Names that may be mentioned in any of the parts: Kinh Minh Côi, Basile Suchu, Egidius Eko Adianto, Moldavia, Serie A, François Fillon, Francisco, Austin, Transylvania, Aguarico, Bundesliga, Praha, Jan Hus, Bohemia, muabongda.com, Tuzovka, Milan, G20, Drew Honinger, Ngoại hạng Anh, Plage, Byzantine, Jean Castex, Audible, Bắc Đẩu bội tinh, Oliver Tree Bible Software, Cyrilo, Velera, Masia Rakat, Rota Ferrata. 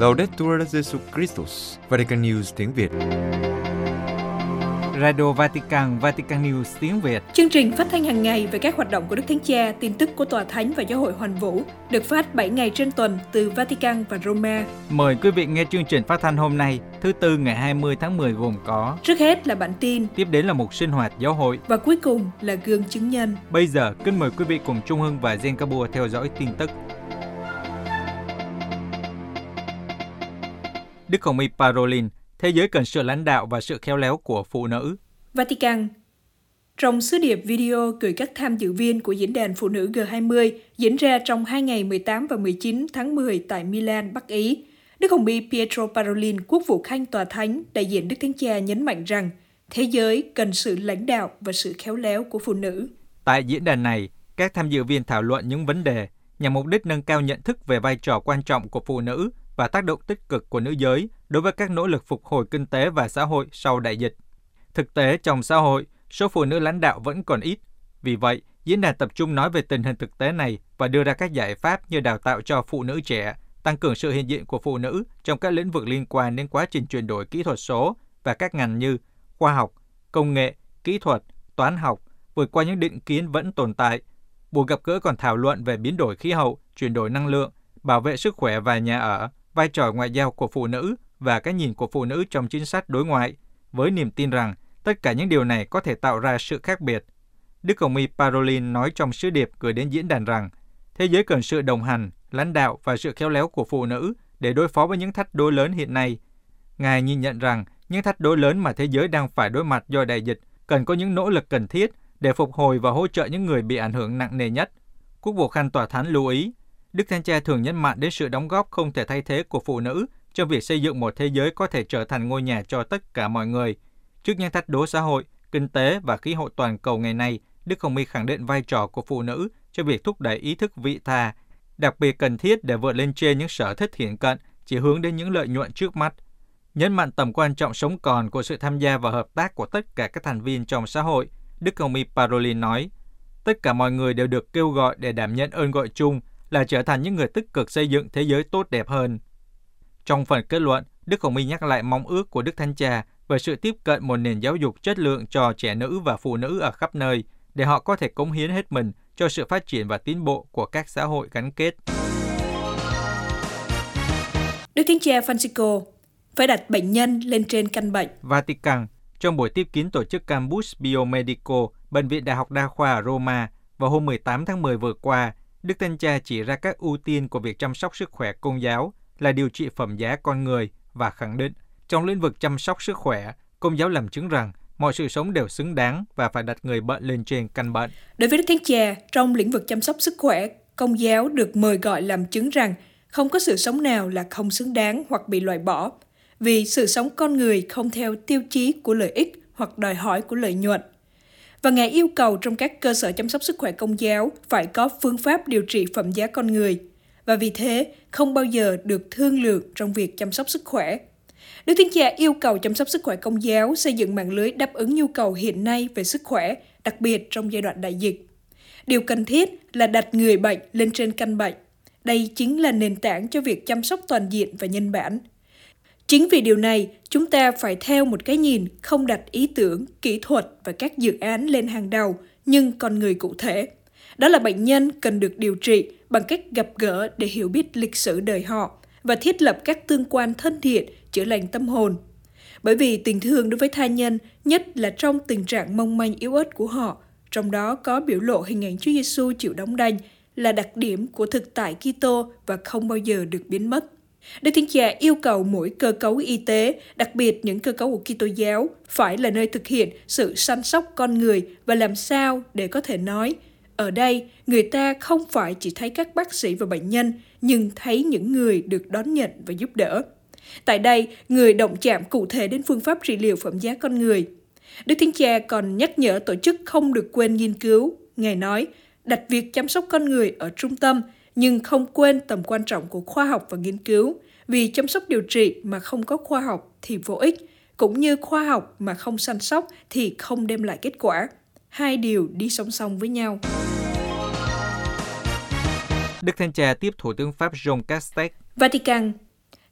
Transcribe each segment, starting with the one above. Laudetur Jesu Christus, Vatican News tiếng Việt. Radio Vatican, Vatican News tiếng Việt. Chương trình phát thanh hàng ngày về các hoạt động của Đức Thánh Cha, tin tức của Tòa Thánh và Giáo hội Hoàn Vũ được phát 7 ngày trên tuần từ Vatican và Roma. Mời quý vị nghe chương trình phát thanh hôm nay, thứ Tư ngày 20 tháng 10 gồm có: trước hết là bản tin, tiếp đến là một sinh hoạt giáo hội và cuối cùng là gương chứng nhân. Bây giờ kính mời quý vị cùng Trung Hưng và Jean Castex theo dõi tin tức. Đức Hồng y Parolin, thế giới cần sự lãnh đạo và sự khéo léo của phụ nữ. Vatican. Trong sứ điệp video gửi các tham dự viên của diễn đàn phụ nữ G20 diễn ra trong 2 ngày 18 và 19 tháng 10 tại Milan, Bắc Ý, Đức Hồng y Pietro Parolin, Quốc vụ Khanh Tòa Thánh, đại diện Đức Thánh Cha nhấn mạnh rằng thế giới cần sự lãnh đạo và sự khéo léo của phụ nữ. Tại diễn đàn này, các tham dự viên thảo luận những vấn đề nhằm mục đích nâng cao nhận thức về vai trò quan trọng của phụ nữ và tác động tích cực của nữ giới đối với các nỗ lực phục hồi kinh tế và xã hội sau đại dịch. Thực tế, trong xã hội, số phụ nữ lãnh đạo vẫn còn ít. Vì vậy, diễn đàn tập trung nói về tình hình thực tế này và đưa ra các giải pháp như đào tạo cho phụ nữ trẻ, tăng cường sự hiện diện của phụ nữ trong các lĩnh vực liên quan đến quá trình chuyển đổi kỹ thuật số và các ngành như khoa học, công nghệ, kỹ thuật, toán học, vượt qua những định kiến vẫn tồn tại. Buổi gặp gỡ còn thảo luận về biến đổi khí hậu, chuyển đổi năng lượng, bảo vệ sức khỏe và nhà ở, vai trò ngoại giao của phụ nữ và cái nhìn của phụ nữ trong chính sách đối ngoại, với niềm tin rằng tất cả những điều này có thể tạo ra sự khác biệt. Đức Hồng y Parolin nói trong sứ điệp gửi đến diễn đàn rằng thế giới cần sự đồng hành, lãnh đạo và sự khéo léo của phụ nữ để đối phó với những thách đố lớn hiện nay. Ngài nhìn nhận rằng những thách đố lớn mà thế giới đang phải đối mặt do đại dịch cần có những nỗ lực cần thiết để phục hồi và hỗ trợ những người bị ảnh hưởng nặng nề nhất. Quốc vụ Khanh Tòa Thánh lưu ý, Đức Thánh Cha thường nhấn mạnh đến sự đóng góp không thể thay thế của phụ nữ trong việc xây dựng một thế giới có thể trở thành ngôi nhà cho tất cả mọi người. Trước những thách đố xã hội, kinh tế và khí hậu toàn cầu ngày nay, Đức Hồng y khẳng định vai trò của phụ nữ trong việc thúc đẩy ý thức vị tha, đặc biệt cần thiết để vượt lên trên những sở thích hiện cận, chỉ hướng đến những lợi nhuận trước mắt. Nhấn mạnh tầm quan trọng sống còn của sự tham gia và hợp tác của tất cả các thành viên trong xã hội, Đức Hồng y Parolin nói, tất cả mọi người đều được kêu gọi để đảm nhận ơn gọi chung là trở thành những người tích cực xây dựng thế giới tốt đẹp hơn. Trong phần kết luận, Đức Hồng y nhắc lại mong ước của Đức Thánh Cha về sự tiếp cận một nền giáo dục chất lượng cho trẻ nữ và phụ nữ ở khắp nơi, để họ có thể cống hiến hết mình cho sự phát triển và tiến bộ của các xã hội gắn kết. Đức Thánh Cha Francisco phải đặt bệnh nhân lên trên căn bệnh. Vatican. Trong buổi tiếp kiến tổ chức Campus Biomedico, Bệnh viện Đại học Đa khoa ở Roma, vào hôm 18 tháng 10 vừa qua, Đức Thánh Cha chỉ ra các ưu tiên của việc chăm sóc sức khỏe công giáo là điều trị phẩm giá con người và khẳng định trong lĩnh vực chăm sóc sức khỏe, công giáo làm chứng rằng mọi sự sống đều xứng đáng và phải đặt người bệnh lên trên căn bệnh. Đối với Đức Thánh Cha, trong lĩnh vực chăm sóc sức khỏe, công giáo được mời gọi làm chứng rằng không có sự sống nào là không xứng đáng hoặc bị loại bỏ, vì sự sống con người không theo tiêu chí của lợi ích hoặc đòi hỏi của lợi nhuận. Và Ngài yêu cầu trong các cơ sở chăm sóc sức khỏe công giáo phải có phương pháp điều trị phẩm giá con người, và vì thế không bao giờ được thương lượng trong việc chăm sóc sức khỏe. Đức Thánh Cha yêu cầu chăm sóc sức khỏe công giáo xây dựng mạng lưới đáp ứng nhu cầu hiện nay về sức khỏe, đặc biệt trong giai đoạn đại dịch. Điều cần thiết là đặt người bệnh lên trên căn bệnh. Đây chính là nền tảng cho việc chăm sóc toàn diện và nhân bản. Chính vì điều này, chúng ta phải theo một cái nhìn không đặt ý tưởng, kỹ thuật và các dự án lên hàng đầu, nhưng con người cụ thể. Đó là bệnh nhân cần được điều trị bằng cách gặp gỡ để hiểu biết lịch sử đời họ và thiết lập các tương quan thân thiện, chữa lành tâm hồn. Bởi vì tình thương đối với tha nhân, nhất là trong tình trạng mong manh yếu ớt của họ, trong đó có biểu lộ hình ảnh Chúa Giêsu chịu đóng đanh, là đặc điểm của thực tại Kitô và không bao giờ được biến mất. Đức Thánh Cha yêu cầu mỗi cơ cấu y tế, đặc biệt những cơ cấu của Kitô giáo, phải là nơi thực hiện sự săn sóc con người và làm sao để có thể nói, ở đây người ta không phải chỉ thấy các bác sĩ và bệnh nhân, nhưng thấy những người được đón nhận và giúp đỡ. Tại đây, người động chạm cụ thể đến phương pháp trị liệu phẩm giá con người. Đức Thánh Cha còn nhắc nhở tổ chức không được quên nghiên cứu. Ngài nói, đặt việc chăm sóc con người ở trung tâm, nhưng không quên tầm quan trọng của khoa học và nghiên cứu, vì chăm sóc điều trị mà không có khoa học thì vô ích, cũng như khoa học mà không săn sóc thì không đem lại kết quả. Hai điều đi song song với nhau. Đức Thánh Cha tiếp Thủ tướng Pháp Jean Castex. Vatican.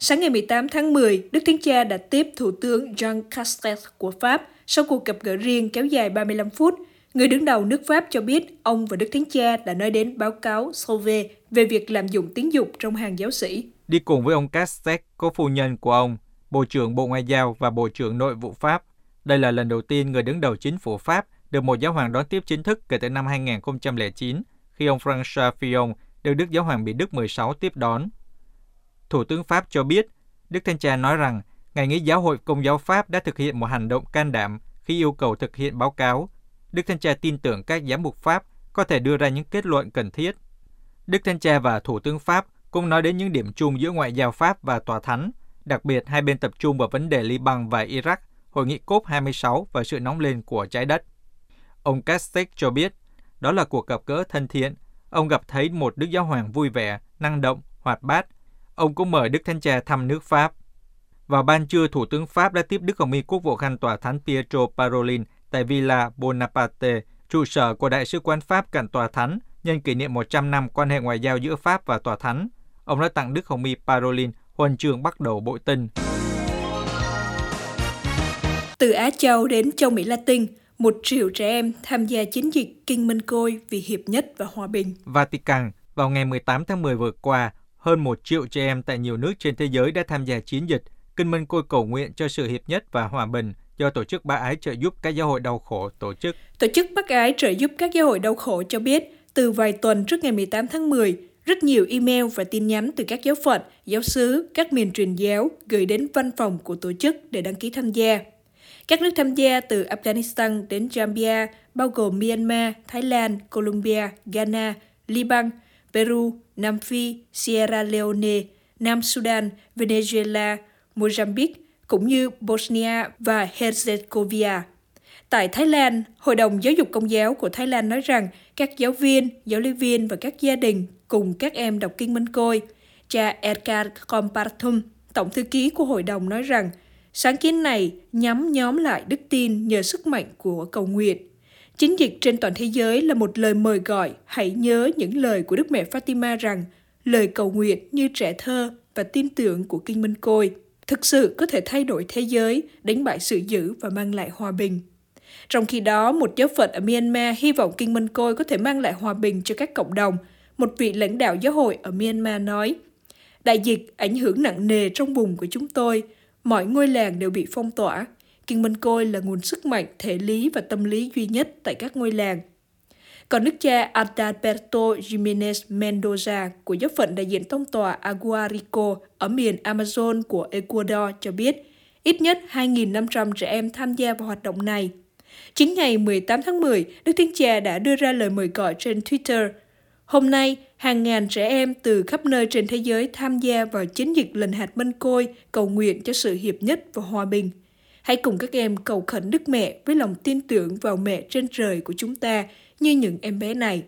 Sáng ngày 18 tháng 10, Đức Thánh Cha đã tiếp Thủ tướng Jean Castex của Pháp sau cuộc gặp gỡ riêng kéo dài 35 phút. Người đứng đầu nước Pháp cho biết ông và Đức Thánh Cha đã nói đến báo cáo Sauvé về việc lạm dụng tín dục trong hàng giáo sĩ. Đi cùng với ông Castex có phu nhân của ông, Bộ trưởng Bộ Ngoại giao và Bộ trưởng Nội vụ Pháp. Đây là lần đầu tiên người đứng đầu chính phủ Pháp được một giáo hoàng đón tiếp chính thức kể từ năm 2009, khi ông François Fillon được Đức Giáo hoàng Bị Đức 16 tiếp đón. Thủ tướng Pháp cho biết, Đức Thánh Cha nói rằng Ngày Nghị Giáo hội Công giáo Pháp đã thực hiện một hành động can đảm khi yêu cầu thực hiện báo cáo. Đức Thánh Cha tin tưởng các giám mục Pháp có thể đưa ra những kết luận cần thiết. Đức Thánh Cha và Thủ tướng Pháp cũng nói đến những điểm chung giữa ngoại giao Pháp và Tòa Thánh, đặc biệt hai bên tập trung vào vấn đề Liban và Iraq, hội nghị COP26 và sự nóng lên của trái đất. Ông Castex cho biết, đó là cuộc gặp gỡ thân thiện. Ông gặp thấy một Đức Giáo hoàng vui vẻ, năng động, hoạt bát. Ông cũng mời Đức Thánh Cha thăm nước Pháp. Vào ban trưa, Thủ tướng Pháp đã tiếp Đức Hồng Y Quốc vụ Khanh Tòa Thánh Pietro Parolin tại Villa Bonaparte, trụ sở của Đại sứ quán Pháp cạnh Tòa Thánh, nhân kỷ niệm 100 năm quan hệ ngoại giao giữa Pháp và Tòa Thánh. Ông đã tặng Đức Hồng Y Parolin huân chương Bắc Đẩu bội tinh. Từ Á Châu đến châu Mỹ Latin, 1 triệu trẻ em tham gia chiến dịch Kinh Minh Côi vì hiệp nhất và hòa bình. Vatican, vào ngày 18 tháng 10 vừa qua, hơn 1 triệu trẻ em tại nhiều nước trên thế giới đã tham gia chiến dịch Kinh Minh Côi cầu nguyện cho sự hiệp nhất và hòa bình do Tổ chức Bác Ái trợ giúp các giáo hội đau khổ tổ chức. Tổ chức Bác Ái trợ giúp các giáo hội đau khổ cho biết, từ vài tuần trước ngày 18 tháng 10, rất nhiều email và tin nhắn từ các giáo phận, giáo xứ, các miền truyền giáo gửi đến văn phòng của tổ chức để đăng ký tham gia. Các nước tham gia từ Afghanistan đến Zambia, bao gồm Myanmar, Thái Lan, Colombia, Ghana, Liban, Peru, Nam Phi, Sierra Leone, Nam Sudan, Venezuela, Mozambique, cũng như Bosnia và Herzegovina. Tại Thái Lan, Hội đồng Giáo dục Công giáo của Thái Lan nói rằng các giáo viên, giáo lý viên và các gia đình cùng các em đọc Kinh Minh Côi. Cha Erkar Kompartum, Tổng thư ký của Hội đồng nói rằng sáng kiến này nhắm nhóm lại đức tin nhờ sức mạnh của cầu nguyện. Chiến dịch trên toàn thế giới là một lời mời gọi hãy nhớ những lời của Đức Mẹ Fatima rằng lời cầu nguyện như trẻ thơ và tin tưởng của Kinh Minh Côi thực sự có thể thay đổi thế giới, đánh bại sự dữ và mang lại hòa bình. Trong khi đó, một giáo phận ở Myanmar hy vọng Kinh Minh Côi có thể mang lại hòa bình cho các cộng đồng. Một vị lãnh đạo giáo hội ở Myanmar nói, đại dịch ảnh hưởng nặng nề trong vùng của chúng tôi. Mọi ngôi làng đều bị phong tỏa. Kinh Minh Côi là nguồn sức mạnh thể lý và tâm lý duy nhất tại các ngôi làng. Còn Đức Cha Adalberto Jimenez Mendoza của giáo phận đại diện tông tòa Aguarico ở miền Amazon của Ecuador cho biết ít nhất 2.500 trẻ em tham gia vào hoạt động này. Chính ngày 18 tháng 10, Đức Thánh Cha đã đưa ra lời mời gọi trên Twitter. Hôm nay, hàng ngàn trẻ em từ khắp nơi trên thế giới tham gia vào chiến dịch lần hạt Minh Côi cầu nguyện cho sự hiệp nhất và hòa bình. Hãy cùng các em cầu khẩn Đức Mẹ với lòng tin tưởng vào Mẹ trên trời của chúng ta như những em bé này.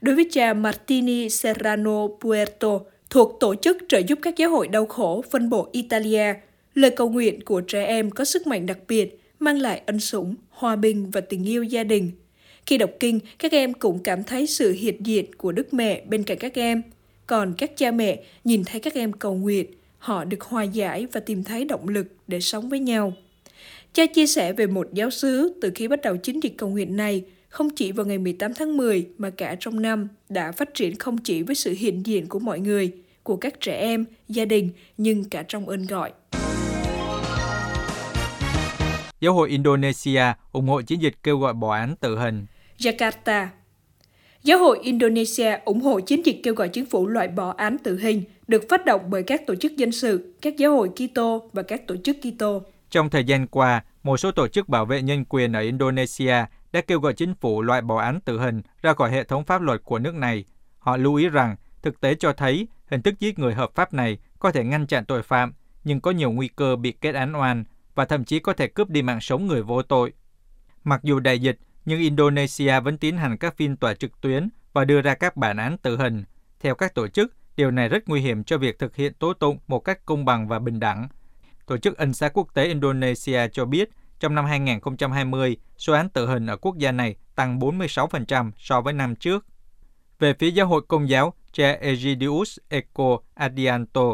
Đối với cha Martini Serrano Puerto, thuộc Tổ chức trợ giúp các giáo hội đau khổ phân bộ Italia, lời cầu nguyện của trẻ em có sức mạnh đặc biệt, mang lại ân sủng, hòa bình và tình yêu gia đình. Khi đọc kinh, các em cũng cảm thấy sự hiện diện của Đức Mẹ bên cạnh các em. Còn các cha mẹ nhìn thấy các em cầu nguyện, họ được hòa giải và tìm thấy động lực để sống với nhau. Cha chia sẻ về một giáo xứ từ khi bắt đầu chiến dịch cầu nguyện này, không chỉ vào ngày 18 tháng 10 mà cả trong năm đã phát triển không chỉ với sự hiện diện của mọi người, của các trẻ em, gia đình, nhưng cả trong ơn gọi. Giáo hội Indonesia ủng hộ chiến dịch kêu gọi bỏ án tử hình. Jakarta. Giáo hội Indonesia ủng hộ chiến dịch kêu gọi chính phủ loại bỏ án tử hình được phát động bởi các tổ chức dân sự, các giáo hội Kitô và các tổ chức Kitô. Trong thời gian qua, một số tổ chức bảo vệ nhân quyền ở Indonesia đã kêu gọi chính phủ loại bỏ án tử hình ra khỏi hệ thống pháp luật của nước này. Họ lưu ý rằng thực tế cho thấy hình thức giết người hợp pháp này có thể ngăn chặn tội phạm, nhưng có nhiều nguy cơ bị kết án oan và thậm chí có thể cướp đi mạng sống người vô tội. Mặc dù đại dịch, nhưng Indonesia vẫn tiến hành các phiên tòa trực tuyến và đưa ra các bản án tử hình. Theo các tổ chức, điều này rất nguy hiểm cho việc thực hiện tố tụng một cách công bằng và bình đẳng. Tổ chức Ân xá Quốc tế Indonesia cho biết, trong năm 2020, số án tử hình ở quốc gia này tăng 46% so với năm trước. Về phía giáo hội Công giáo, cha Egidius Eko Adianto,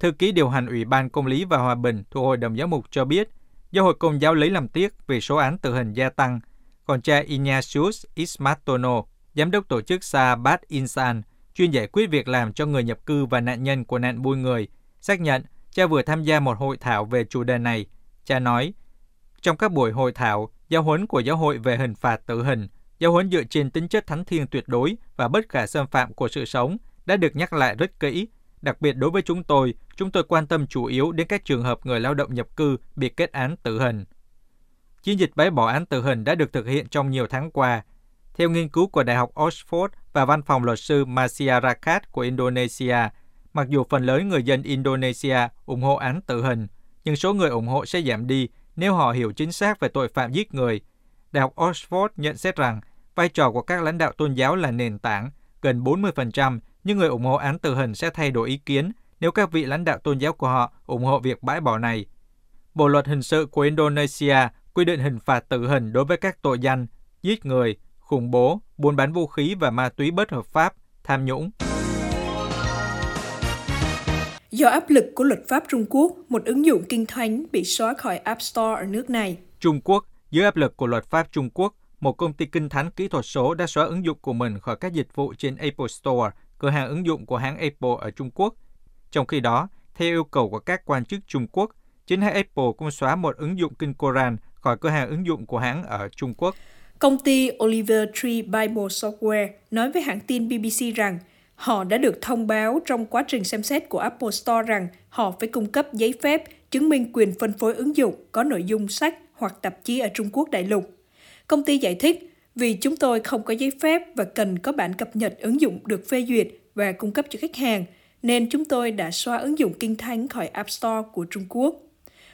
thư ký điều hành Ủy ban Công lý và Hòa bình thuộc Hội đồng Giám mục cho biết, do Hội Công giáo lấy làm tiếc vì số án tử hình gia tăng, còn cha Ignatius Ismatono, giám đốc tổ chức Sabat Insan, chuyên giải quyết việc làm cho người nhập cư và nạn nhân của nạn buôn người, xác nhận cha vừa tham gia một hội thảo về chủ đề này. Cha nói, trong các buổi hội thảo, giáo huấn của giáo hội về hình phạt tử hình, giáo huấn dựa trên tính chất thánh thiêng tuyệt đối và bất khả xâm phạm của sự sống đã được nhắc lại rất kỹ. Đặc biệt đối với chúng tôi quan tâm chủ yếu đến các trường hợp người lao động nhập cư bị kết án tử hình. Chiến dịch bãi bỏ án tử hình đã được thực hiện trong nhiều tháng qua. Theo nghiên cứu của Đại học Oxford và văn phòng luật sư Masia Rakat của Indonesia, mặc dù phần lớn người dân Indonesia ủng hộ án tử hình, nhưng số người ủng hộ sẽ giảm đi nếu họ hiểu chính xác về tội phạm giết người. Đại học Oxford nhận xét rằng vai trò của các lãnh đạo tôn giáo là nền tảng, gần 40%, nhưng người ủng hộ án tử hình sẽ thay đổi ý kiến nếu các vị lãnh đạo tôn giáo của họ ủng hộ việc bãi bỏ này. Bộ luật hình sự của Indonesia quy định hình phạt tử hình đối với các tội danh giết người, khủng bố, buôn bán vũ khí và ma túy bất hợp pháp, tham nhũng. Do áp lực của luật pháp Trung Quốc, một ứng dụng kinh thánh bị xóa khỏi App Store ở nước này. Trung Quốc, dưới áp lực của luật pháp Trung Quốc, một công ty kinh thánh kỹ thuật số đã xóa ứng dụng của mình khỏi các dịch vụ trên Apple Store, cửa hàng ứng dụng của hãng Apple ở Trung Quốc. Trong khi đó, theo yêu cầu của các quan chức Trung Quốc, chính hãng Apple cũng xóa một ứng dụng kinh Koran khỏi cửa hàng ứng dụng của hãng ở Trung Quốc. Công ty Oliver Tree Bible Software nói với hãng tin BBC rằng họ đã được thông báo trong quá trình xem xét của Apple Store rằng họ phải cung cấp giấy phép chứng minh quyền phân phối ứng dụng có nội dung sách hoặc tạp chí ở Trung Quốc đại lục. Công ty giải thích, vì chúng tôi không có giấy phép và cần có bản cập nhật ứng dụng được phê duyệt và cung cấp cho khách hàng, nên chúng tôi đã xóa ứng dụng kinh thánh khỏi App Store của Trung Quốc.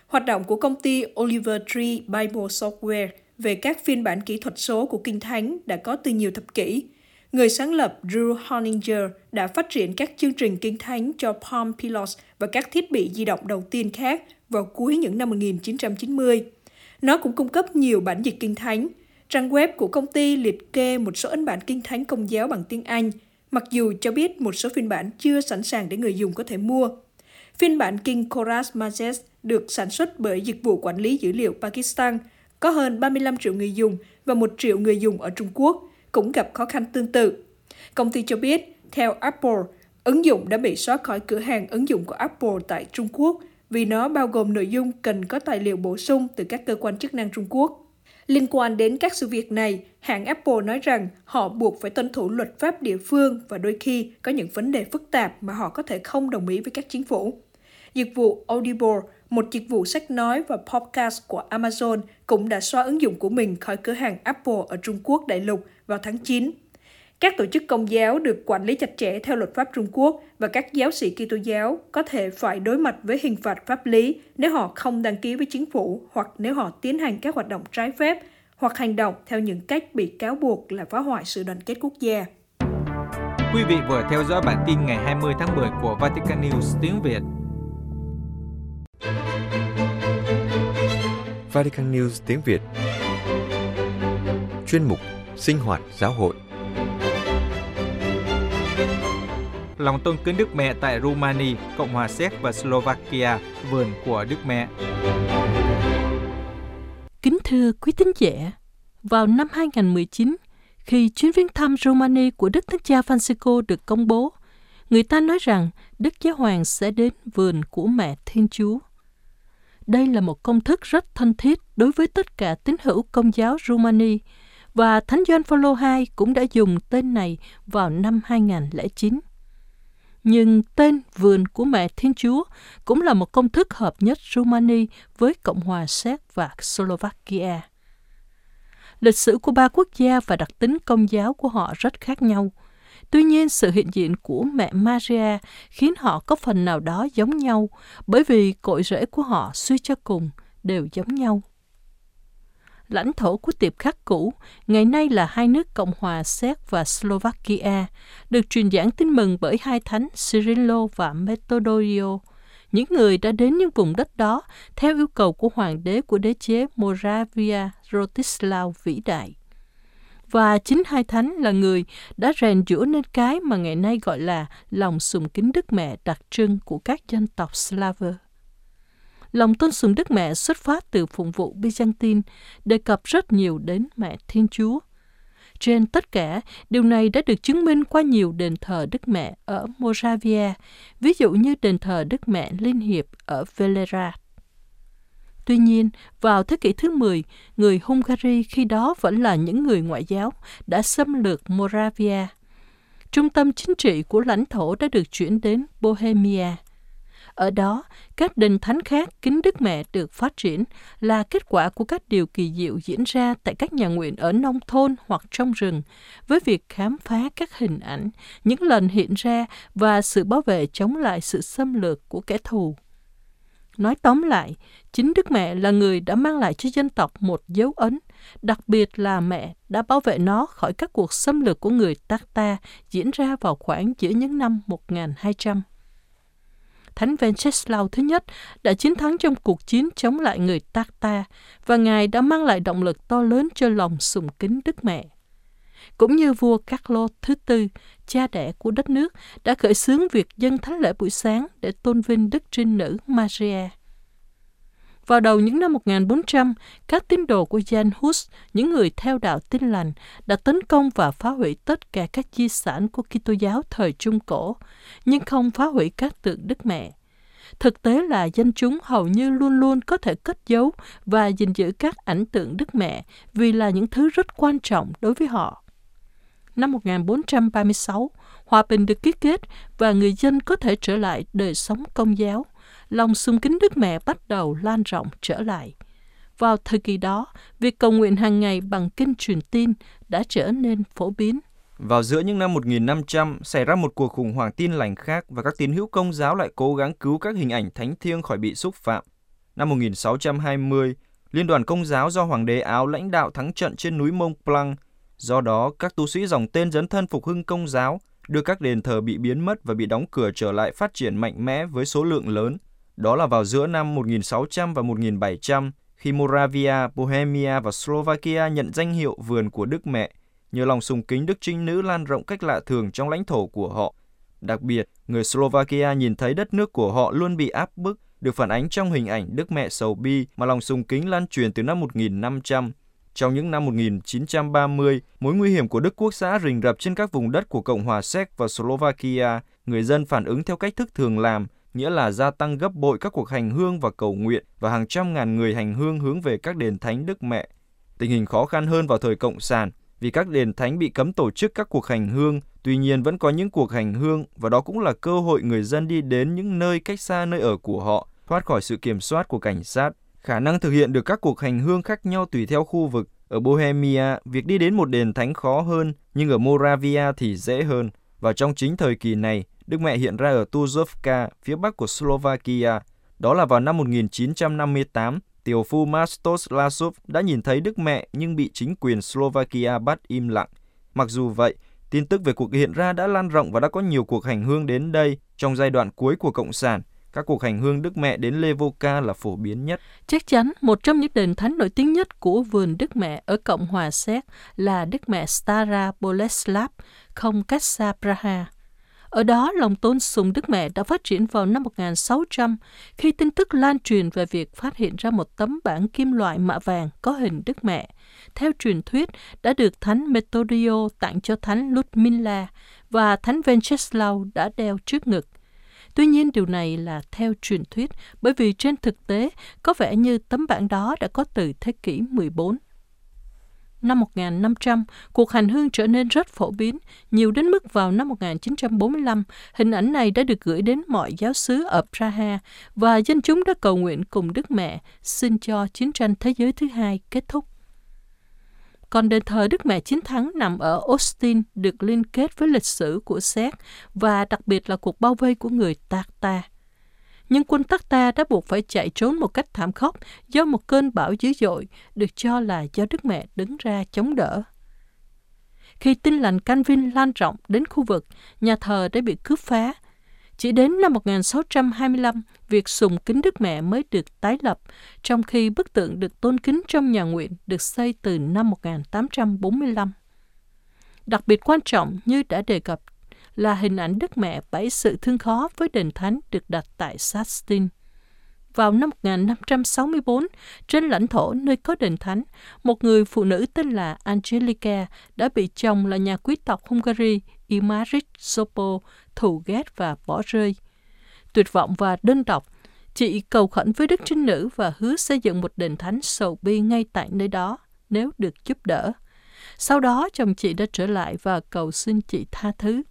Hoạt động của công ty Oliver Tree Bible Software về các phiên bản kỹ thuật số của kinh thánh đã có từ nhiều thập kỷ. Người sáng lập Drew Honinger đã phát triển các chương trình kinh thánh cho Palm Pilot và các thiết bị di động đầu tiên khác vào cuối những năm 1990. Nó cũng cung cấp nhiều bản dịch kinh thánh. Trang web của công ty liệt kê một số ấn bản kinh thánh công giáo bằng tiếng Anh, mặc dù cho biết một số phiên bản chưa sẵn sàng để người dùng có thể mua. Phiên bản kinh Koras Majest được sản xuất bởi Dịch vụ Quản lý Dữ liệu Pakistan, có hơn 35 triệu người dùng và 1 triệu người dùng ở Trung Quốc cũng gặp khó khăn tương tự. Công ty cho biết, theo Apple, ứng dụng đã bị xóa khỏi cửa hàng ứng dụng của Apple tại Trung Quốc vì nó bao gồm nội dung cần có tài liệu bổ sung từ các cơ quan chức năng Trung Quốc. Liên quan đến các sự việc này, hãng Apple nói rằng họ buộc phải tuân thủ luật pháp địa phương và đôi khi có những vấn đề phức tạp mà họ có thể không đồng ý với các chính phủ. Dịch vụ Audible, một dịch vụ sách nói và podcast của Amazon, cũng đã xóa ứng dụng của mình khỏi cửa hàng Apple ở Trung Quốc đại lục vào tháng 9. Các tổ chức công giáo được quản lý chặt chẽ theo luật pháp Trung Quốc và các giáo sĩ Kitô giáo có thể phải đối mặt với hình phạt pháp lý nếu họ không đăng ký với chính phủ hoặc nếu họ tiến hành các hoạt động trái phép hoặc hành động theo những cách bị cáo buộc là phá hoại sự đoàn kết quốc gia. Quý vị vừa theo dõi bản tin ngày 20 tháng 10 của Vatican News tiếng Việt. Vatican News tiếng Việt. Chuyên mục Sinh hoạt giáo hội. Lòng tôn kính Đức Mẹ tại Rumani, Cộng hòa Séc và Slovakia, vườn của Đức Mẹ. Kính thưa quý thính giả, vào năm 2019, khi chuyến viếng thăm Rumani của Đức Thánh Cha Francisco được công bố, người ta nói rằng Đức Giáo Hoàng sẽ đến vườn của Mẹ Thiên Chúa. Đây là một công thức rất thân thiết đối với tất cả tín hữu Công giáo Rumani, và Thánh Gioan Phaolô II cũng đã dùng tên này vào năm 2009. Nhưng tên Vườn của Mẹ Thiên Chúa cũng là một công thức hợp nhất Rumani với Cộng hòa Séc và Slovakia. Lịch sử của ba quốc gia và đặc tính công giáo của họ rất khác nhau. Tuy nhiên, sự hiện diện của Mẹ Maria khiến họ có phần nào đó giống nhau bởi vì cội rễ của họ suy cho cùng đều giống nhau. Lãnh thổ của tiệp khắc cũ, ngày nay là hai nước Cộng hòa Séc và Slovakia, được truyền giảng tin mừng bởi hai thánh Cyrilo và Methodio, những người đã đến những vùng đất đó theo yêu cầu của hoàng đế của đế chế Moravia Rostislav Vĩ Đại. và chính hai thánh là người đã rèn giũa nên cái mà ngày nay gọi là lòng sùng kính Đức Mẹ đặc trưng của các dân tộc Slaver. Lòng tôn sùng Đức Mẹ xuất phát từ phụng vụ Byzantine, đề cập rất nhiều đến Mẹ Thiên Chúa. Trên tất cả, điều này đã được chứng minh qua nhiều đền thờ Đức Mẹ ở Moravia, ví dụ như đền thờ Đức Mẹ Liên Hiệp ở Velera. Tuy nhiên, vào thế kỷ thứ 10, người Hungary khi đó vẫn là những người ngoại giáo đã xâm lược Moravia. Trung tâm chính trị của lãnh thổ đã được chuyển đến Bohemia. Ở đó, các đền thánh khác kính Đức Mẹ được phát triển là kết quả của các điều kỳ diệu diễn ra tại các nhà nguyện ở nông thôn hoặc trong rừng, với việc khám phá các hình ảnh, những lần hiện ra và sự bảo vệ chống lại sự xâm lược của kẻ thù. Nói tóm lại, chính Đức Mẹ là người đã mang lại cho dân tộc một dấu ấn, đặc biệt là Mẹ đã bảo vệ nó khỏi các cuộc xâm lược của người Tatar diễn ra vào khoảng giữa những năm 1200. Thánh Venceslau thứ nhất đã chiến thắng trong cuộc chiến chống lại người Tatar và Ngài đã mang lại động lực to lớn cho lòng sùng kính Đức Mẹ. Cũng như vua Carlo thứ tư, cha đẻ của đất nước, đã khởi xướng việc dâng thánh lễ buổi sáng để tôn vinh Đức Trinh Nữ Maria. Vào đầu những năm 1400, các tín đồ của Jan Hus, những người theo đạo Tin Lành, đã tấn công và phá hủy tất cả các di sản của Kitô giáo thời Trung Cổ, nhưng không phá hủy các tượng Đức Mẹ. Thực tế là dân chúng hầu như luôn luôn có thể cất giấu và gìn giữ các ảnh tượng Đức Mẹ vì là những thứ rất quan trọng đối với họ. Năm 1436, hòa bình được ký kết và người dân có thể trở lại đời sống công giáo. Lòng sùng kính Đức Mẹ bắt đầu lan rộng trở lại. Vào thời kỳ đó, việc cầu nguyện hàng ngày bằng kinh truyền tin đã trở nên phổ biến. Vào giữa những năm 1500, xảy ra một cuộc khủng hoảng tin lành khác và các tín hữu công giáo lại cố gắng cứu các hình ảnh thánh thiêng khỏi bị xúc phạm. Năm 1620, Liên đoàn Công giáo do Hoàng đế Áo lãnh đạo thắng trận trên núi Mont Blanc. Do đó, các tu sĩ dòng tên dấn thân phục hưng công giáo, đưa các đền thờ bị biến mất và bị đóng cửa trở lại phát triển mạnh mẽ với số lượng lớn. Đó là vào giữa năm 1600 và 1700, khi Moravia, Bohemia và Slovakia nhận danh hiệu Vườn của Đức Mẹ, nhờ lòng sùng kính Đức Trinh Nữ lan rộng cách lạ thường trong lãnh thổ của họ. Đặc biệt, người Slovakia nhìn thấy đất nước của họ luôn bị áp bức, được phản ánh trong hình ảnh Đức Mẹ sầu bi mà lòng sùng kính lan truyền từ năm 1500. Trong những năm 1930, mối nguy hiểm của Đức Quốc xã rình rập trên các vùng đất của Cộng hòa Séc và Slovakia, người dân phản ứng theo cách thức thường làm, nghĩa là gia tăng gấp bội các cuộc hành hương và cầu nguyện và hàng trăm ngàn người hành hương hướng về các đền thánh Đức Mẹ. Tình hình khó khăn hơn vào thời Cộng sản, vì các đền thánh bị cấm tổ chức các cuộc hành hương, tuy nhiên vẫn có những cuộc hành hương và đó cũng là cơ hội người dân đi đến những nơi cách xa nơi ở của họ, thoát khỏi sự kiểm soát của cảnh sát. Khả năng thực hiện được các cuộc hành hương khác nhau tùy theo khu vực. Ở Bohemia, việc đi đến một đền thánh khó hơn, nhưng ở Moravia thì dễ hơn. Và trong chính thời kỳ này, Đức Mẹ hiện ra ở Tuzovka, phía bắc của Slovakia. Đó là vào năm 1958, tiểu phu Mastos Lasov đã nhìn thấy Đức Mẹ nhưng bị chính quyền Slovakia bắt im lặng. Mặc dù vậy, tin tức về cuộc hiện ra đã lan rộng và đã có nhiều cuộc hành hương đến đây trong giai đoạn cuối của Cộng sản. Các cuộc hành hương Đức Mẹ đến Levoka là phổ biến nhất. Chắc chắn, một trong những đền thánh nổi tiếng nhất của vườn Đức Mẹ ở Cộng hòa Séc là Đức Mẹ Stara Boleslav, không cách xa Praha. Ở đó, lòng tôn sùng Đức Mẹ đã phát triển vào năm 1600 khi tin tức lan truyền về việc phát hiện ra một tấm bảng kim loại mạ vàng có hình Đức Mẹ, theo truyền thuyết đã được Thánh Methodio tặng cho Thánh Ludmilla và Thánh Venceslau đã đeo trước ngực. Tuy nhiên, điều này là theo truyền thuyết, bởi vì trên thực tế, có vẻ như tấm bảng đó đã có từ thế kỷ 14. Năm 1500, cuộc hành hương trở nên rất phổ biến, nhiều đến mức vào năm 1945, hình ảnh này đã được gửi đến mọi giáo xứ ở Praha, và dân chúng đã cầu nguyện cùng Đức Mẹ xin cho chiến tranh thế giới thứ hai kết thúc. Còn đền thờ Đức Mẹ Chiến Thắng nằm ở Austin được liên kết với lịch sử của Séc và đặc biệt là cuộc bao vây của người Tatar. Nhưng quân Tatar đã buộc phải chạy trốn một cách thảm khốc do một cơn bão dữ dội được cho là do Đức Mẹ đứng ra chống đỡ. Khi Tin Lành Calvin lan rộng đến khu vực, nhà thờ đã bị cướp phá. Chỉ đến năm 1625, việc sùng kính Đức Mẹ mới được tái lập, trong khi bức tượng được tôn kính trong nhà nguyện được xây từ năm 1845. Đặc biệt quan trọng như đã đề cập là hình ảnh Đức Mẹ bày sự thương khó với đền thánh được đặt tại Sastin. Vào năm 1564, trên lãnh thổ nơi có đền thánh, một người phụ nữ tên là Angelica đã bị chồng là nhà quý tộc Hungary Imaric Sopo thù ghét và bỏ rơi. Tuyệt vọng và đơn độc, chị cầu khẩn với Đức Trinh Nữ và hứa xây dựng một đền thánh sầu bi ngay tại nơi đó nếu được giúp đỡ. Sau đó, chồng chị đã trở lại và cầu xin chị tha thứ.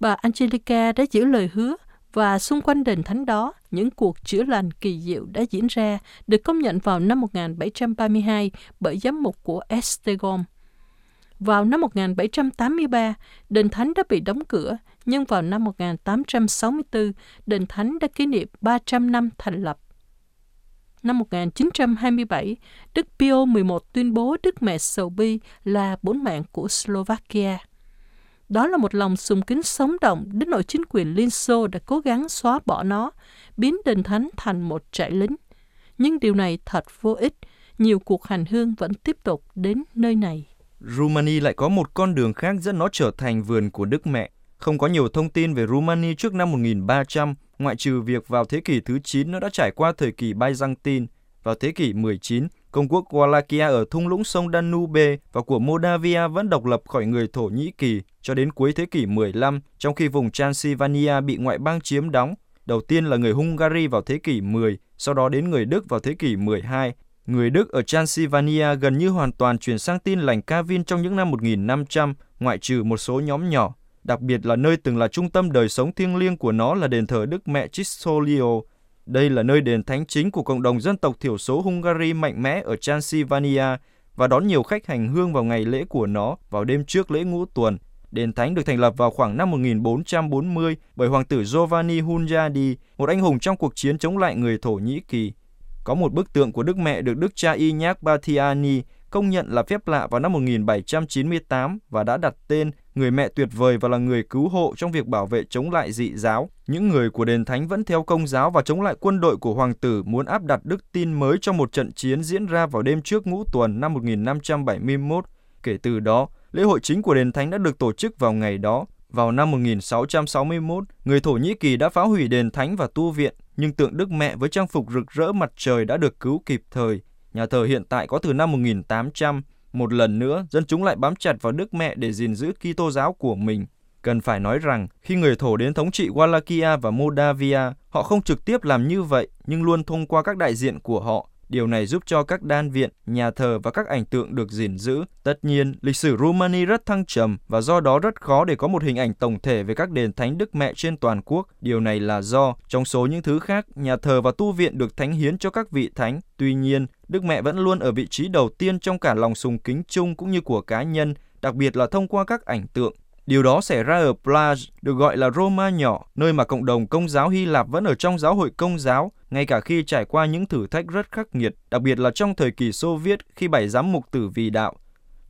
Bà Angelica đã giữ lời hứa, và xung quanh đền thánh đó, những cuộc chữa lành kỳ diệu đã diễn ra, được công nhận vào năm 1732 bởi giám mục của Esztergom. Vào năm 1783, đền thánh đã bị đóng cửa, nhưng vào năm 1864, đền thánh đã kỷ niệm 300 năm thành lập. Năm 1927, Đức Pio XI tuyên bố Đức Mẹ Sầu Bi là bốn mẹ của Slovakia. Đó là một lòng sùng kính sống động đến nỗi chính quyền Liên Xô đã cố gắng xóa bỏ nó, biến đền thánh thành một trại lính. Nhưng điều này thật vô ích, nhiều cuộc hành hương vẫn tiếp tục đến nơi này. Rumani lại có một con đường khác dẫn nó trở thành vườn của Đức Mẹ. Không có nhiều thông tin về Rumani trước năm 1300, ngoại trừ việc vào thế kỷ thứ 9 nó đã trải qua thời kỳ Byzantine. Vào thế kỷ 19, Công quốc Wallachia ở thung lũng sông Danube và của Moldavia vẫn độc lập khỏi người Thổ Nhĩ Kỳ cho đến cuối thế kỷ 15, trong khi vùng Transylvania bị ngoại bang chiếm đóng. Đầu tiên là người Hungary vào thế kỷ 10, sau đó đến người Đức vào thế kỷ 12. Người Đức ở Transylvania gần như hoàn toàn chuyển sang tin lành Calvin trong những năm 1500, ngoại trừ một số nhóm nhỏ. Đặc biệt là nơi từng là trung tâm đời sống thiêng liêng của nó là đền thờ Đức Mẹ Cistolio. Đây là nơi đền thánh chính của cộng đồng dân tộc thiểu số Hungary mạnh mẽ ở Transylvania và đón nhiều khách hành hương vào ngày lễ của nó vào đêm trước lễ ngũ tuần. Đền thánh được thành lập vào khoảng năm 1440 bởi hoàng tử Giovanni Hunyadi, một anh hùng trong cuộc chiến chống lại người Thổ Nhĩ Kỳ. Có một bức tượng của Đức Mẹ được đức cha Iñak Batiani công nhận là phép lạ vào năm 1798 và đã đặt tên Người Mẹ Tuyệt Vời và là người cứu hộ trong việc bảo vệ chống lại dị giáo. Những người của đền thánh vẫn theo công giáo và chống lại quân đội của hoàng tử muốn áp đặt đức tin mới trong một trận chiến diễn ra vào đêm trước ngũ tuần năm 1571. Kể từ đó, lễ hội chính của đền thánh đã được tổ chức vào ngày đó. Vào năm 1661, người Thổ Nhĩ Kỳ đã phá hủy đền thánh và tu viện, nhưng tượng Đức Mẹ với trang phục rực rỡ mặt trời đã được cứu kịp thời. Nhà thờ hiện tại có từ năm 1800. Một lần nữa, dân chúng lại bám chặt vào Đức Mẹ để gìn giữ Kitô giáo của mình. Cần phải nói rằng, khi người Thổ đến thống trị Wallachia và Moldavia, họ không trực tiếp làm như vậy, nhưng luôn thông qua các đại diện của họ. Điều này giúp cho các đan viện, nhà thờ và các ảnh tượng được gìn giữ. Tất nhiên, lịch sử Rumani rất thăng trầm và do đó rất khó để có một hình ảnh tổng thể về các đền thánh Đức Mẹ trên toàn quốc. Điều này là do, trong số những thứ khác, nhà thờ và tu viện được thánh hiến cho các vị thánh. Tuy nhiên, Đức Mẹ vẫn luôn ở vị trí đầu tiên trong cả lòng sùng kính chung cũng như của cá nhân, đặc biệt là thông qua các ảnh tượng. Điều đó xảy ra ở Plage, được gọi là Roma nhỏ, nơi mà cộng đồng Công giáo Hy Lạp vẫn ở trong giáo hội Công giáo, ngay cả khi trải qua những thử thách rất khắc nghiệt, đặc biệt là trong thời kỳ Xô Viết khi 7 giám mục tử vì đạo.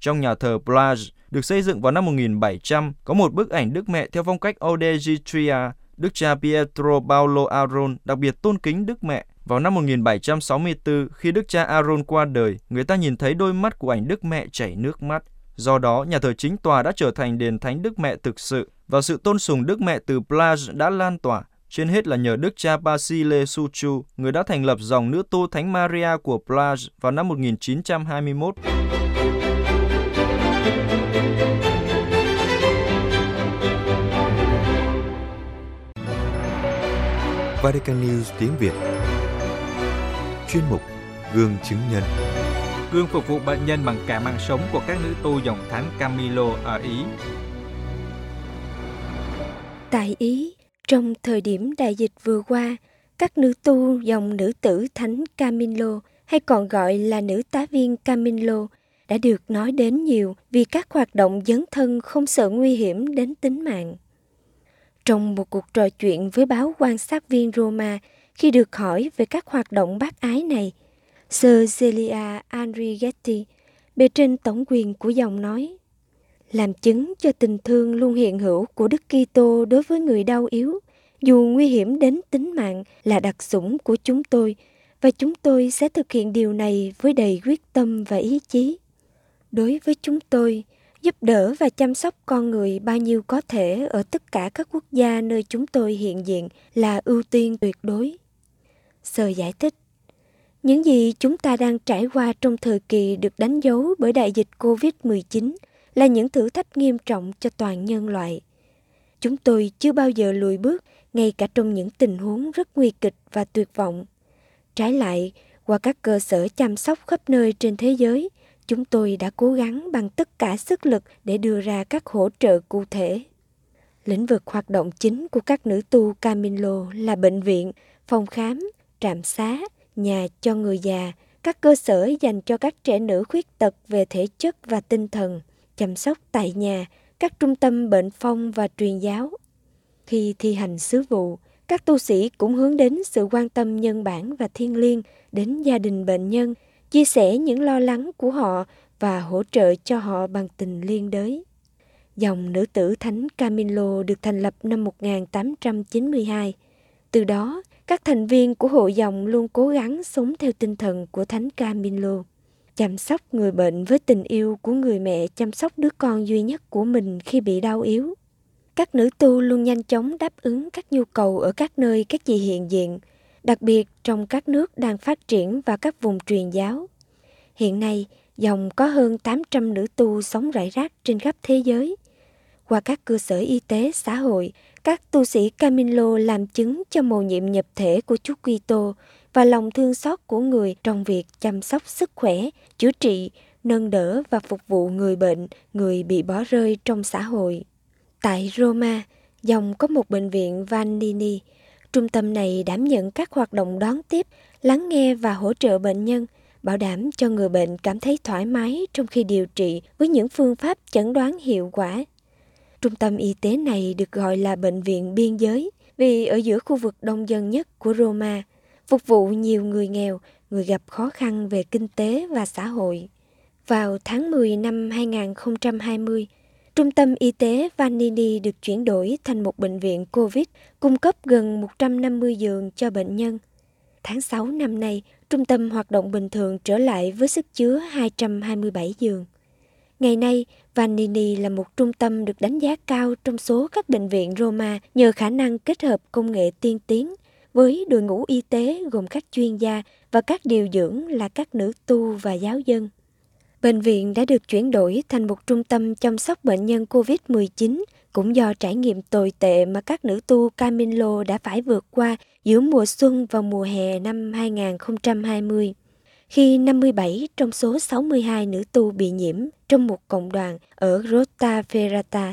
Trong nhà thờ Plage, được xây dựng vào năm 1700, có một bức ảnh Đức Mẹ theo phong cách Odegitria. Đức cha Pietro Paolo Aron đặc biệt tôn kính Đức Mẹ. Vào năm 1764, khi Đức cha Aron qua đời, người ta nhìn thấy đôi mắt của ảnh Đức Mẹ chảy nước mắt. Do đó, nhà thờ chính tòa đã trở thành đền thánh Đức Mẹ thực sự, và sự tôn sùng Đức Mẹ từ Plage đã lan tỏa, trên hết là nhờ Đức cha Basile Suchu, người đã thành lập dòng nữ tu Thánh Maria của Plage vào năm 1921. Vatican News tiếng Việt. Chuyên mục Gương chứng nhân. Gương phục vụ bệnh nhân bằng cả mạng sống của các nữ tu dòng thánh Camillo ở Ý. Tại Ý, trong thời điểm đại dịch vừa qua, các nữ tu dòng nữ tử thánh Camillo, hay còn gọi là nữ tá viên Camillo, đã được nói đến nhiều vì các hoạt động dấn thân không sợ nguy hiểm đến tính mạng. Trong một cuộc trò chuyện với báo quan sát viên Roma, khi được hỏi về các hoạt động bác ái này, Sơ Celia Andrighetti, bề trên tổng quyền của dòng nói, làm chứng cho tình thương luôn hiện hữu của Đức Kitô đối với người đau yếu, dù nguy hiểm đến tính mạng là đặc sủng của chúng tôi, và chúng tôi sẽ thực hiện điều này với đầy quyết tâm và ý chí. Đối với chúng tôi, giúp đỡ và chăm sóc con người bao nhiêu có thể ở tất cả các quốc gia nơi chúng tôi hiện diện là ưu tiên tuyệt đối. Sơ giải thích, những gì chúng ta đang trải qua trong thời kỳ được đánh dấu bởi đại dịch COVID-19 là những thử thách nghiêm trọng cho toàn nhân loại. Chúng tôi chưa bao giờ lùi bước, ngay cả trong những tình huống rất nguy kịch và tuyệt vọng. Trái lại, qua các cơ sở chăm sóc khắp nơi trên thế giới, chúng tôi đã cố gắng bằng tất cả sức lực để đưa ra các hỗ trợ cụ thể. Lĩnh vực hoạt động chính của các nữ tu Camilo là bệnh viện, phòng khám, trạm xá, nhà cho người già, các cơ sở dành cho các trẻ nữ khuyết tật về thể chất và tinh thần, chăm sóc tại nhà, các trung tâm bệnh phong và truyền giáo. Khi thi hành sứ vụ, các tu sĩ cũng hướng đến sự quan tâm nhân bản và thiêng liêng đến gia đình bệnh nhân, chia sẻ những lo lắng của họ và hỗ trợ cho họ bằng tình liên đới. Dòng nữ tử Thánh Camilo được thành lập năm 1892. Từ đó, các thành viên của hội dòng luôn cố gắng sống theo tinh thần của Thánh Camilo, chăm sóc người bệnh với tình yêu của người mẹ chăm sóc đứa con duy nhất của mình khi bị đau yếu. Các nữ tu luôn nhanh chóng đáp ứng các nhu cầu ở các nơi các chị hiện diện, đặc biệt trong các nước đang phát triển và các vùng truyền giáo. Hiện nay, dòng có hơn 800 nữ tu sống rải rác trên khắp thế giới. Qua các cơ sở y tế xã hội, các tu sĩ Camilo làm chứng cho mầu nhiệm nhập thể của Chúa Kitô và lòng thương xót của người trong việc chăm sóc sức khỏe, chữa trị, nâng đỡ và phục vụ người bệnh, người bị bỏ rơi trong xã hội. Tại Roma, dòng có một bệnh viện Vanini. Trung tâm này đảm nhận các hoạt động đón tiếp, lắng nghe và hỗ trợ bệnh nhân, bảo đảm cho người bệnh cảm thấy thoải mái trong khi điều trị với những phương pháp chẩn đoán hiệu quả. Trung tâm y tế này được gọi là bệnh viện biên giới vì ở giữa khu vực đông dân nhất của Roma, phục vụ nhiều người nghèo, người gặp khó khăn về kinh tế và xã hội. Vào tháng 10 năm 2020, Trung tâm y tế Vanini được chuyển đổi thành một bệnh viện COVID, cung cấp gần 150 giường cho bệnh nhân. Tháng 6 năm nay, trung tâm hoạt động bình thường trở lại với sức chứa 227 giường. Ngày nay, Vanini là một trung tâm được đánh giá cao trong số các bệnh viện Roma nhờ khả năng kết hợp công nghệ tiên tiến với đội ngũ y tế gồm các chuyên gia và các điều dưỡng là các nữ tu và giáo dân. Bệnh viện đã được chuyển đổi thành một trung tâm chăm sóc bệnh nhân COVID-19 cũng do trải nghiệm tồi tệ mà các nữ tu Camilo đã phải vượt qua giữa mùa xuân và mùa hè năm 2020, khi 57 trong số 62 nữ tu bị nhiễm trong một cộng đoàn ở Rota Ferrata.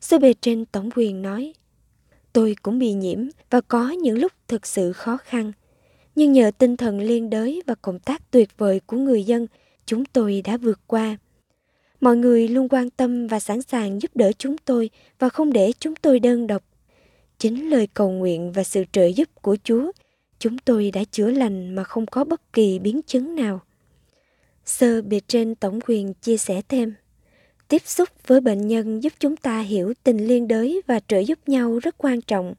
Sơ bề trên tổng quyền nói, tôi cũng bị nhiễm và có những lúc thực sự khó khăn, nhưng nhờ tinh thần liên đới và cộng tác tuyệt vời của người dân, chúng tôi đã vượt qua. Mọi người luôn quan tâm và sẵn sàng giúp đỡ chúng tôi và không để chúng tôi đơn độc. Chính lời cầu nguyện và sự trợ giúp của Chúa, chúng tôi đã chữa lành mà không có bất kỳ biến chứng nào. Sơ bề trên tổng quyền chia sẻ thêm, tiếp xúc với bệnh nhân giúp chúng ta hiểu tình liên đới và trợ giúp nhau rất quan trọng.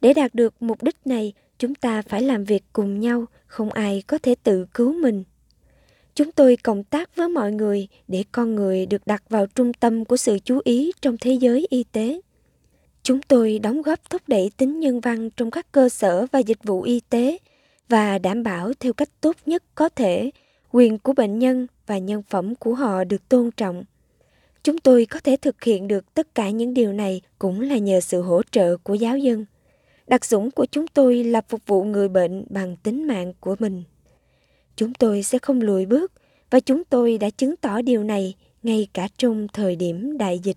Để đạt được mục đích này, chúng ta phải làm việc cùng nhau, không ai có thể tự cứu mình. Chúng tôi cộng tác với mọi người để con người được đặt vào trung tâm của sự chú ý trong thế giới y tế. Chúng tôi đóng góp thúc đẩy tính nhân văn trong các cơ sở và dịch vụ y tế và đảm bảo theo cách tốt nhất có thể quyền của bệnh nhân và nhân phẩm của họ được tôn trọng. Chúng tôi có thể thực hiện được tất cả những điều này cũng là nhờ sự hỗ trợ của giáo dân. Đặc dụng của chúng tôi là phục vụ người bệnh bằng tính mạng của mình. Chúng tôi sẽ không lùi bước và chúng tôi đã chứng tỏ điều này ngay cả trong thời điểm đại dịch.